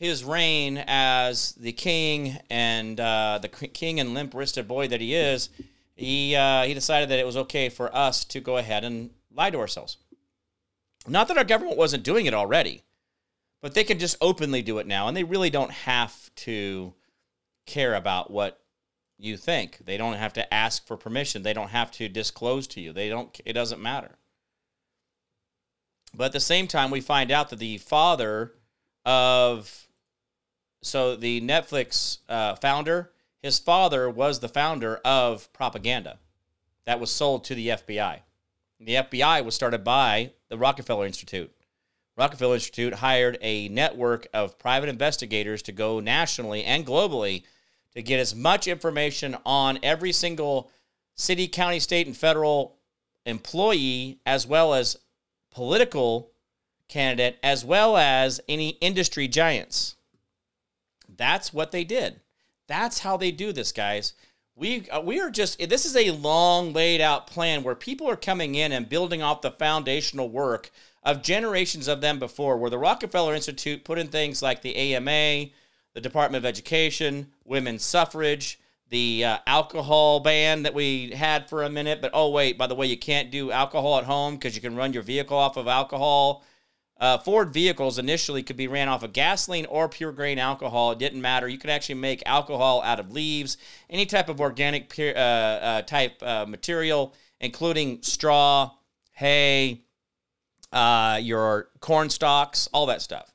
his reign as the king and uh, the king and limp-wristed boy that he is, he uh, he decided that it was okay for us to go ahead and lie to ourselves. Not that our government wasn't doing it already, but they can just openly do it now, and they really don't have to care about what you think. They don't have to ask for permission. They don't have to disclose to you. They don't. It doesn't matter. But at the same time, we find out that the father of... So the Netflix uh, founder, his father was the founder of propaganda that was sold to the F B I. And the F B I was started by the Rockefeller Institute. Rockefeller Institute hired a network of private investigators to go nationally and globally to get as much information on every single city, county, state, and federal employee, as well as political candidate, as well as any industry giants. That's what they did. That's how they do this, guys. We we are just, this is a long laid out plan where people are coming in and building off the foundational work of generations of them before, where the Rockefeller Institute put in things like the A M A, the Department of Education, women's suffrage, the uh, alcohol ban that we had for a minute. But, oh, wait, by the way, you can't do alcohol at home because you can run your vehicle off of alcohol. Uh, Ford vehicles initially could be ran off of gasoline or pure grain alcohol. It didn't matter. You could actually make alcohol out of leaves, any type of organic uh, uh, type uh, material, including straw, hay, uh, your corn stalks, all that stuff.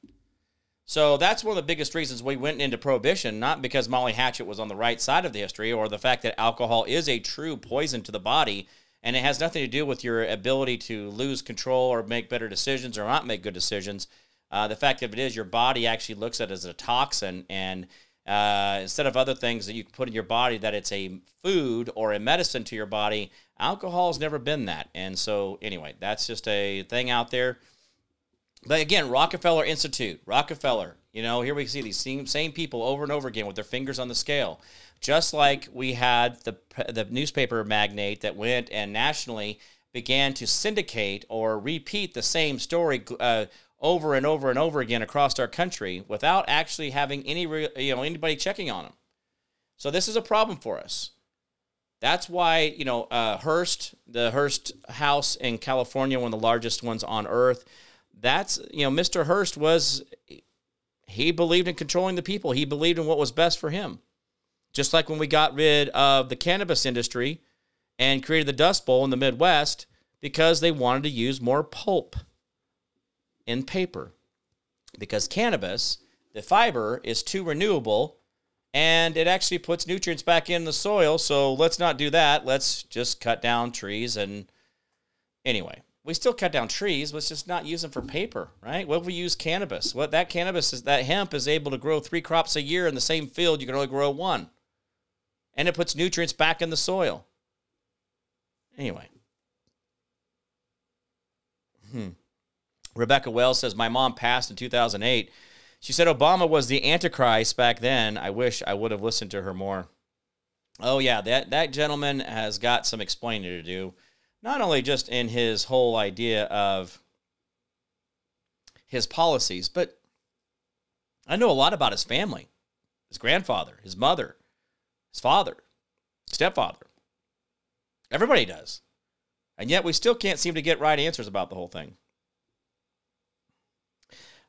So that's one of the biggest reasons we went into prohibition, not because Molly Hatchet was on the right side of the history or the fact that alcohol is a true poison to the body, and it has nothing to do with your ability to lose control or make better decisions or not make good decisions. Uh, the fact of it is your body actually looks at it as a toxin, and uh, instead of other things that you can put in your body that it's a food or a medicine to your body, alcohol has never been that. And so anyway, that's just a thing out there. But again, Rockefeller Institute, Rockefeller, you know, here we see these same, same people over and over again with their fingers on the scale. Just like we had the, the newspaper magnate that went and nationally began to syndicate or repeat the same story uh, over and over and over again across our country without actually having any, you know, anybody checking on them. So this is a problem for us. That's why, you know, uh, Hearst, the Hearst house in California, one of the largest ones on earth, that's, you know, Mister Hearst was, he believed in controlling the people. He believed in what was best for him. Just like when we got rid of the cannabis industry and created the Dust Bowl in the Midwest because they wanted to use more pulp in paper. Because cannabis, the fiber, is too renewable and it actually puts nutrients back in the soil. So let's not do that. Let's just cut down trees. And anyway, we still cut down trees, let's just not use them for paper, right? What if we use cannabis? What that cannabis is, that hemp is able to grow three crops a year in the same field, you can only grow one. And it puts nutrients back in the soil. Anyway. Hmm. Rebecca Wells says, my mom passed in two thousand eight. She said Obama was the Antichrist back then. I wish I would have listened to her more. Oh, yeah, that, that gentleman has got some explaining to do. Not only just in his whole idea of his policies, but I know a lot about his family, his grandfather, his mother, his father, stepfather. Everybody does. And yet we still can't seem to get right answers about the whole thing.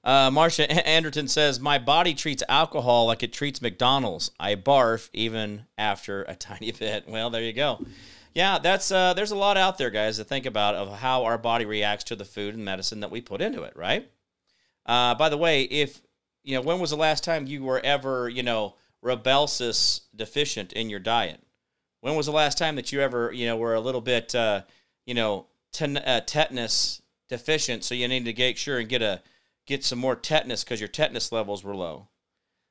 Uh, Marsha Anderton says, my body treats alcohol like it treats McDonald's. I barf even after a tiny bit. Well, there you go. Yeah, that's uh, there's a lot out there, guys, to think about of how our body reacts to the food and medicine that we put into it, right? Uh, by the way, if you know, when was the last time you were ever, you know, Rybelsus deficient in your diet? When was the last time that you ever, you know, were a little bit, uh, you know, ten- uh, tetanus deficient, so you need to make sure and get a get some more tetanus because your tetanus levels were low?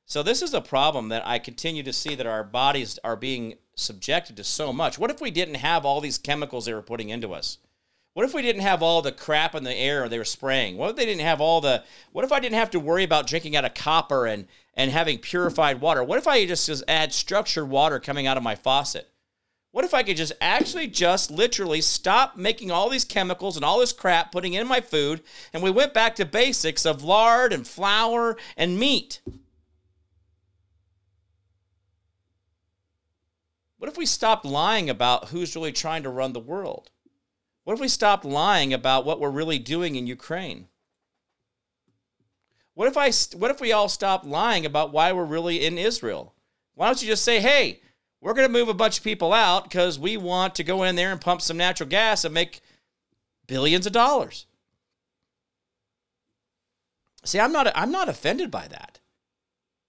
So this is a problem that I continue to see, that our bodies are being subjected to so much. What if we didn't have all these chemicals they were putting into us? What if we didn't have all the crap in the air they were spraying? What if they didn't have all the, what if I didn't have to worry about drinking out of copper and, and having purified water? What if I just, just add structured water coming out of my faucet? What if I could just actually just literally stop making all these chemicals and all this crap putting in my food, and we went back to basics of lard and flour and meat? What if we stopped lying about who's really trying to run the world? What if we stopped lying about what we're really doing in Ukraine? What if I? What if we all stopped lying about why we're really in Israel? Why don't you just say, hey, we're going to move a bunch of people out because we want to go in there and pump some natural gas and make billions of dollars? See, I'm not, I'm not offended by that.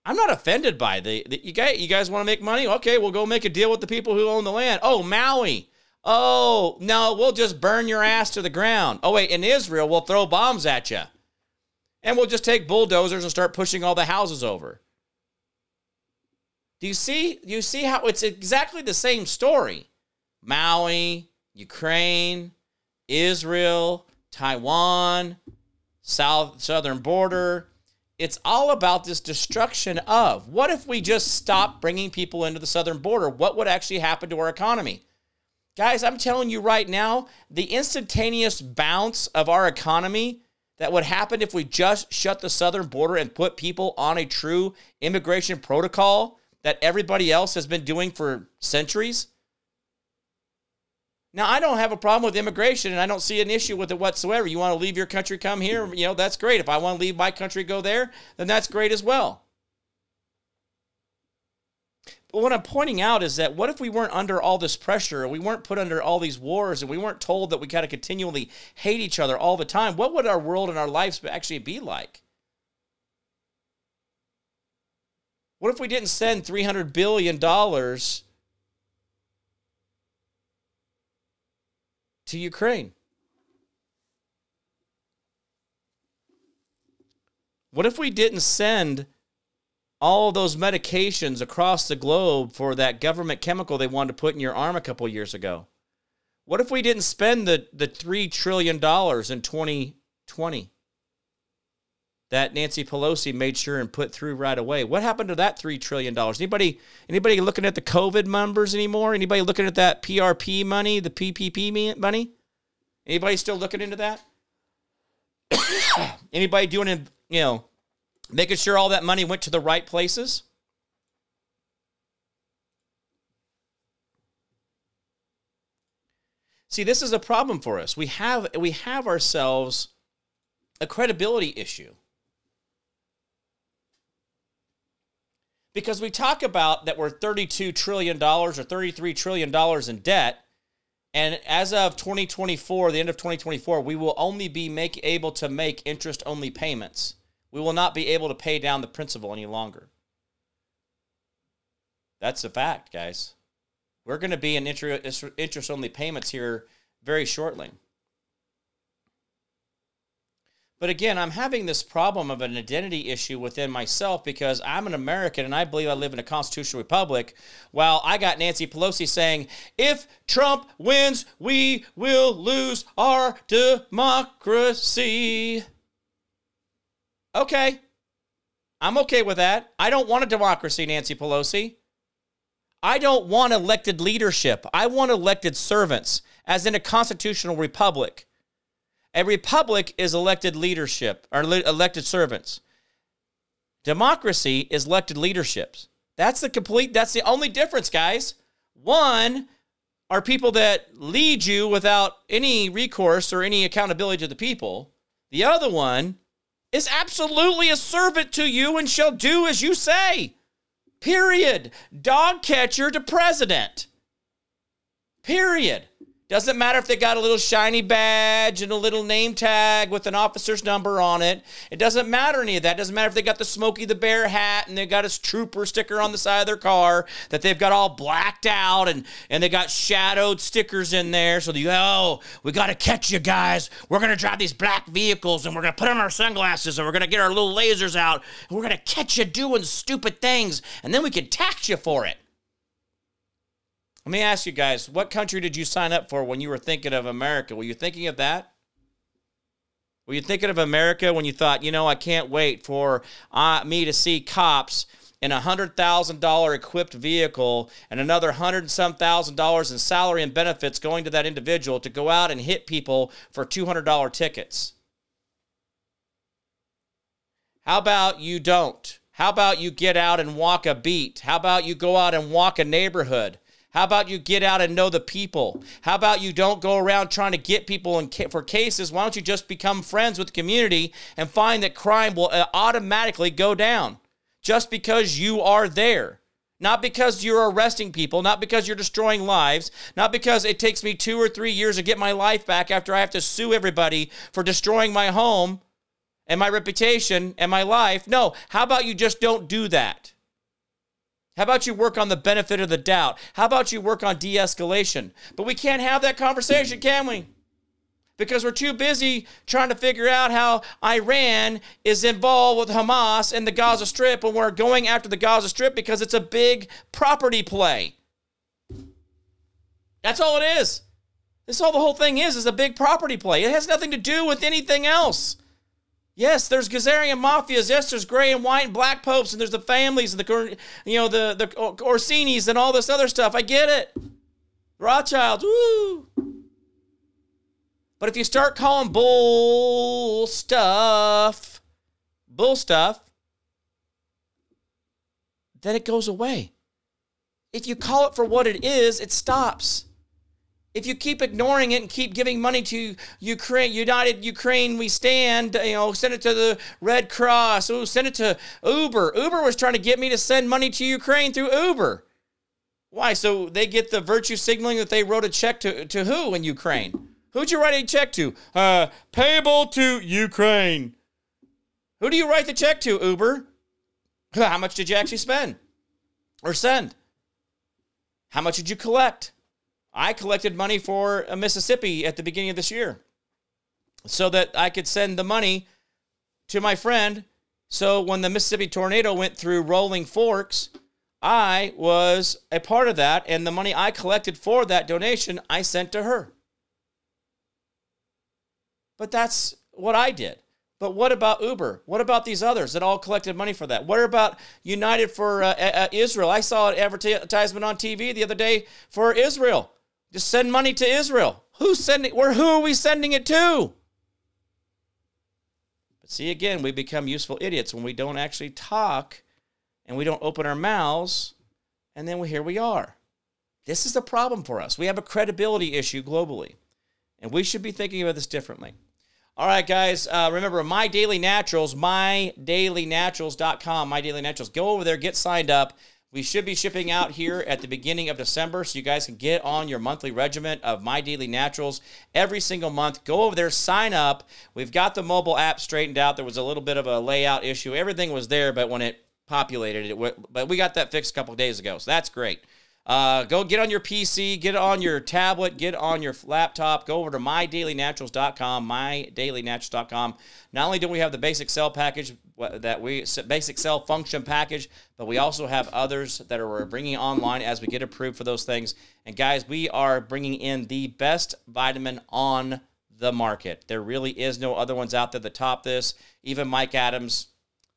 I'm not offended by the, the you guys, you guys want to make money? Okay, we'll go make a deal with the people who own the land. Oh, Maui. Oh, no, we'll just burn your ass to the ground. Oh, wait, in Israel, we'll throw bombs at you. And we'll just take bulldozers and start pushing all the houses over. Do you see, do you see how it's exactly the same story? Maui, Ukraine, Israel, Taiwan, south southern border. It's all about this destruction of, what if we just stop bringing people into the southern border? What would actually happen to our economy? Guys, I'm telling you right now, the instantaneous bounce of our economy that would happen if we just shut the southern border and put people on a true immigration protocol that everybody else has been doing for centuries. Now, I don't have a problem with immigration, and I don't see an issue with it whatsoever. You want to leave your country, come here, you know, that's great. If I want to leave my country, go there, then that's great as well. But what I'm pointing out is that what if we weren't under all this pressure, and we weren't put under all these wars, and we weren't told that we got to continually hate each other all the time? What would our world and our lives actually be like? What if we didn't send three hundred billion dollars to Ukraine? What if we didn't send all those medications across the globe for that government chemical they wanted to put in your arm a couple years ago? What if we didn't spend the, the three trillion dollars in twenty twenty that Nancy Pelosi made sure and put through right away? What happened to that three trillion dollars? Anybody, anybody looking at the COVID numbers anymore? Anybody looking at that P R P money, the P P P money? Anybody still looking into that? Anybody doing it? You know, making sure all that money went to the right places. See, this is a problem for us. We have we have ourselves a credibility issue. Because we talk about that we're thirty-two trillion dollars or thirty-three trillion dollars in debt. And as of twenty twenty-four, the end of twenty twenty-four, we will only be make, able to make interest-only payments. We will not be able to pay down the principal any longer. That's a fact, guys. We're going to be in interest-only payments here very shortly. But again, I'm having this problem of an identity issue within myself because I'm an American and I believe I live in a constitutional republic, while I got Nancy Pelosi saying, if Trump wins, we will lose our democracy. Okay. I'm okay with that. I don't want a democracy, Nancy Pelosi. I don't want elected leadership. I want elected servants, as in a constitutional republic. A republic is elected leadership, or le- elected servants. Democracy is elected leaderships. That's the complete, that's the only difference, guys. One are people that lead you without any recourse or any accountability to the people. The other one is absolutely a servant to you and shall do as you say. Period. Dog catcher to president. Period. Doesn't matter if they got a little shiny badge and a little name tag with an officer's number on it. It doesn't matter any of that. It doesn't matter if they got the Smokey the Bear hat and they got his trooper sticker on the side of their car that they've got all blacked out and, and they got shadowed stickers in there. So they go, oh, we got to catch you guys. We're going to drive these black vehicles and we're going to put on our sunglasses and we're going to get our little lasers out and we're going to catch you doing stupid things and then we can tax you for it. Let me ask you guys, what country did you sign up for when you were thinking of America? Were you thinking of that? Were you thinking of America when you thought, you know, I can't wait for uh, me to see cops in a one hundred thousand dollars equipped vehicle and another one hundred and some thousand dollars in salary and benefits going to that individual to go out and hit people for two hundred dollars tickets? How about you don't? How about you get out and walk a beat? How about you go out and walk a neighborhood? How about you get out and know the people? How about you don't go around trying to get people in ca- for cases? Why don't you just become friends with the community and find that crime will uh, automatically go down just because you are there? Not because you're arresting people, not because you're destroying lives, not because it takes me two or three years to get my life back after I have to sue everybody for destroying my home and my reputation and my life. No, how about you just don't do that? How about you work on the benefit of the doubt? How about you work on de-escalation? But we can't have that conversation, can we? Because we're too busy trying to figure out how Iran is involved with Hamas and the Gaza Strip, and we're going after the Gaza Strip because it's a big property play. That's all it is. That's all the whole thing is, is a big property play. It has nothing to do with anything else. Yes, there's Khazarian Mafias. Yes, there's gray and white and black popes, and there's the families and the, you know, the the Orsinis and all this other stuff. I get it. Rothschilds, woo! But if you start calling bull stuff, bull stuff, then it goes away. If you call it for what it is, it stops. If you keep ignoring it and keep giving money to Ukraine, United Ukraine, we stand, you know, send it to the Red Cross. Ooh, send it to Uber. Uber was trying to get me to send money to Ukraine through Uber. Why? So they get the virtue signaling that they wrote a check to, to who in Ukraine? Who'd you write a check to? Uh, payable to Ukraine. Who do you write the check to, Uber? How much did you actually spend or send? How much did you collect? I collected money for Mississippi at the beginning of this year so that I could send the money to my friend. So when the Mississippi tornado went through Rolling Forks, I was a part of that, and the money I collected for that donation, I sent to her. But that's what I did. But what about Uber? What about these others that all collected money for that? What about United for uh, uh, Israel? I saw an advertisement on T V the other day for Israel. Just send money to Israel. Who's sending? Where? Who are we sending it to? But see, again, we become useful idiots when we don't actually talk and we don't open our mouths, and then we, here we are. This is the problem for us. We have a credibility issue globally, and we should be thinking about this differently. All right, guys, uh, remember, My Daily Naturals, my daily naturals dot com, My Daily Naturals. Go over there, get signed up. We should be shipping out here at the beginning of December, so you guys can get on your monthly regiment of My Daily Naturals every single month. Go over there, sign up. We've got the mobile app straightened out. There was a little bit of a layout issue. Everything was there, but when it populated, it went, but we got that fixed a couple of days ago, so that's great. Uh, go get on your P C, get on your tablet, get on your laptop, go over to my daily naturals dot com, my daily naturals dot com. Not only do we have the basic cell package, that we basic cell function package, but we also have others that are, we're bringing online as we get approved for those things. And guys, we are bringing in the best vitamin on the market. There really is no other ones out there that top this. Even Mike Adams,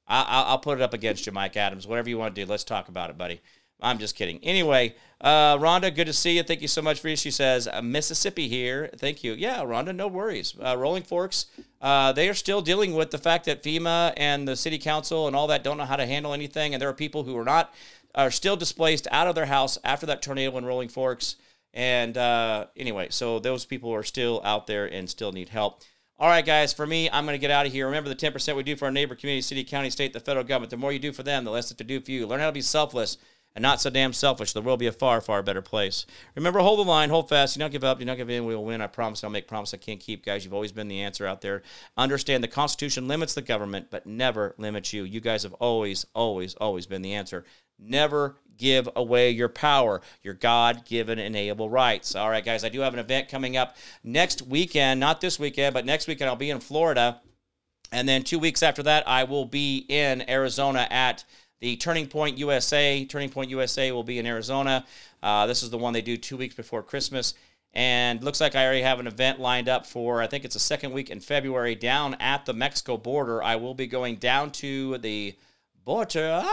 I, I'll put it up against you, Mike Adams, whatever you want to do. Let's talk about it, buddy. I'm just kidding. Anyway, uh, Rhonda, good to see you. Thank you so much for you. She says, Mississippi here. Thank you. Yeah, Rhonda, no worries. Uh, Rolling Forks, uh, they are still dealing with the fact that FEMA and the city council and all that don't know how to handle anything. And there are people who are not are still displaced out of their house after that tornado in Rolling Forks. And uh, anyway, so those people are still out there and still need help. All right, guys, for me, I'm going to get out of here. Remember the ten percent we do for our neighbor, community, city, county, state, the federal government. The more you do for them, the less that they do for you. Learn how to be selfless and not so damn selfish. The world will be a far, far better place. Remember, hold the line, hold fast. Do not give up. Do not give in. We will win. I promise. I'll make promises I can't keep. Guys, you've always been the answer out there. Understand the Constitution limits the government, but never limits you. You guys have always, always, always been the answer. Never give away your power, your God-given enable rights. All right, guys, I do have an event coming up next weekend. Not this weekend, but next weekend I'll be in Florida. And then two weeks after that, I will be in Arizona at the Turning Point U S A. Turning Point U S A will be in Arizona. Uh, this is the one they do two weeks before Christmas. And looks like I already have an event lined up for, I think it's the second week in February, down at the Mexico border. I will be going down to the border.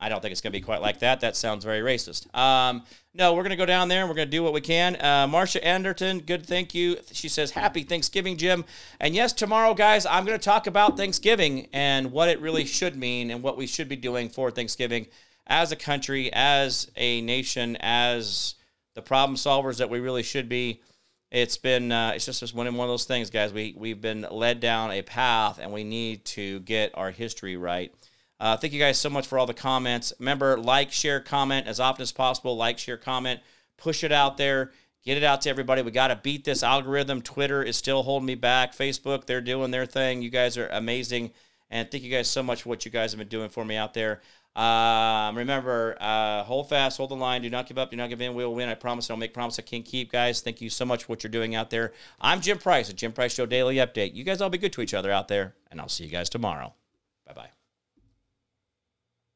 I don't think it's going to be quite like that. That sounds very racist. Um, no, we're going to go down there, and we're going to do what we can. Uh, Marcia Anderton, good, thank you. She says, happy Thanksgiving, Jim. And yes, tomorrow, guys, I'm going to talk about Thanksgiving and what it really should mean and what we should be doing for Thanksgiving as a country, as a nation, as the problem solvers that we really should be. It's been, uh, it's just, just one, one of those things, guys. We, we've been led down a path, and we need to get our history right. Uh, thank you guys so much for all the comments. Remember, like, share, comment as often as possible. Like, share, comment. Push it out there. Get it out to everybody. We got to beat this algorithm. Twitter is still holding me back. Facebook, they're doing their thing. You guys are amazing. And thank you guys so much for what you guys have been doing for me out there. Um, remember, uh, hold fast, hold the line. Do not give up. Do not give in. We will win. I promise. I'll make promises I can't keep, guys. Thank you so much for what you're doing out there. I'm Jim Price, at Jim Price Show Daily Update. You guys all be good to each other out there, and I'll see you guys tomorrow. Bye-bye.